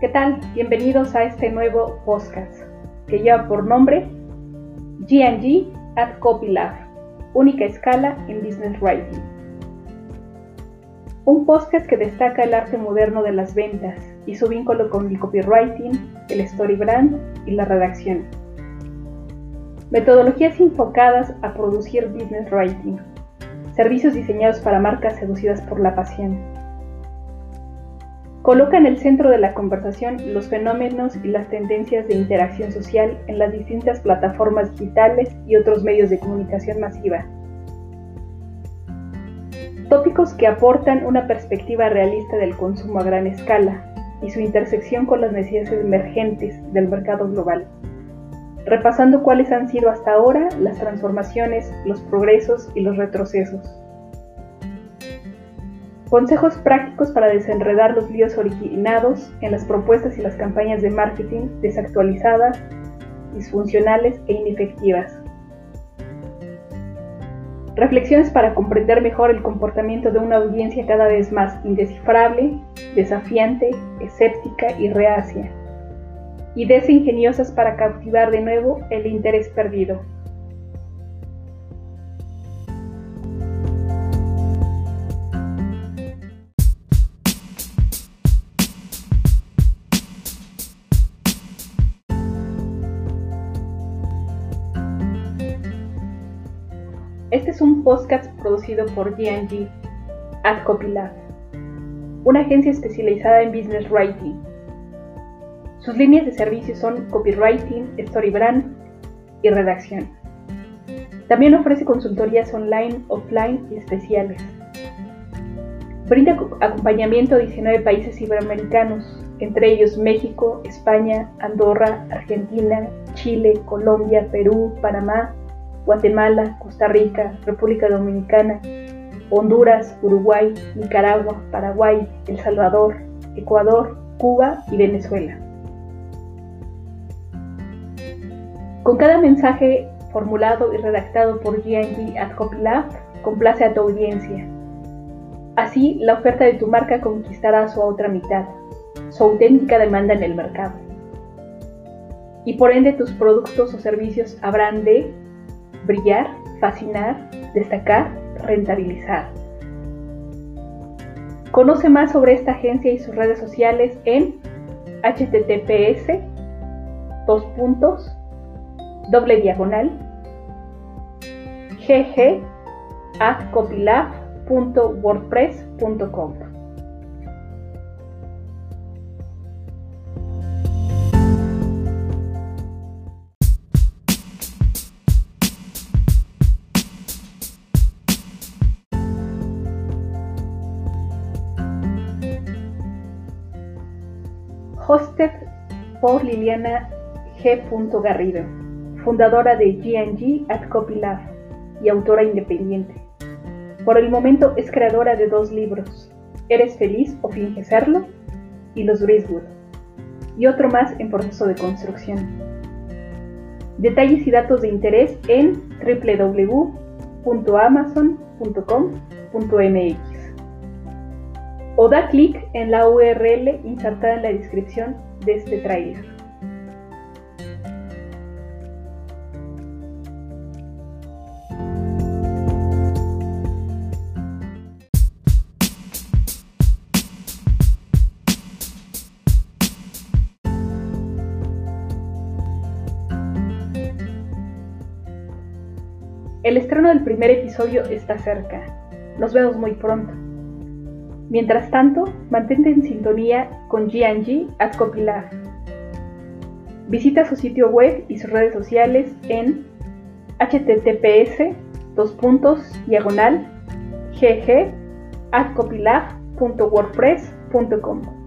¿Qué tal? Bienvenidos a este nuevo podcast que lleva por nombre G&G at Copy Love, única escala en Business Writing. Un podcast que destaca el arte moderno de las ventas y su vínculo con el copywriting, el storybrand y la redacción. Metodologías enfocadas a producir Business Writing. Servicios diseñados para marcas seducidas por la pasión. Coloca en el centro de la conversación los fenómenos y las tendencias de interacción social en las distintas plataformas digitales y otros medios de comunicación masiva. Tópicos que aportan una perspectiva realista del consumo a gran escala y su intersección con las necesidades emergentes del mercado global, repasando cuáles han sido hasta ahora las transformaciones, los progresos y los retrocesos. Consejos prácticos para desenredar los líos originados en las propuestas y las campañas de marketing desactualizadas, disfuncionales e inefectivas. Reflexiones para comprender mejor el comportamiento de una audiencia cada vez más indescifrable, desafiante, escéptica y reacia. Ideas ingeniosas para cautivar de nuevo el interés perdido. Este es un podcast producido por G&G at Copy Love, una agencia especializada en Business Writing. Sus líneas de servicio son Copywriting, Storybrand y Redacción. También ofrece consultorías online, offline y especiales. Brinda acompañamiento a 19 países iberoamericanos, entre ellos México, España, Andorra, Argentina, Chile, Colombia, Perú, Panamá, Guatemala, Costa Rica, República Dominicana, Honduras, Uruguay, Nicaragua, Paraguay, El Salvador, Ecuador, Cuba y Venezuela. Con cada mensaje formulado y redactado por G&G at CopyLab, complace a tu audiencia. Así, la oferta de tu marca conquistará a su otra mitad, su auténtica demanda en el mercado. Y por ende, tus productos o servicios habrán de brillar, fascinar, destacar, rentabilizar. Conoce más sobre esta agencia y sus redes sociales en https://ggatcopylab.wordpress.com. Hosted por Liliana G. Garrido, fundadora de G&G at Copy Lab y autora independiente. Por el momento es creadora de 2 libros, ¿Eres feliz o finge serlo? Y Los Griswold, y otro más en proceso de construcción. Detalles y datos de interés en www.amazon.com.mx. O da clic en la URL insertada en la descripción de este tráiler. El estreno del primer episodio está cerca. Nos vemos muy pronto. Mientras tanto, mantente en sintonía con G&G at Copy Lab. Visita su sitio web y sus redes sociales en https://ggatcopylab.wordpress.com.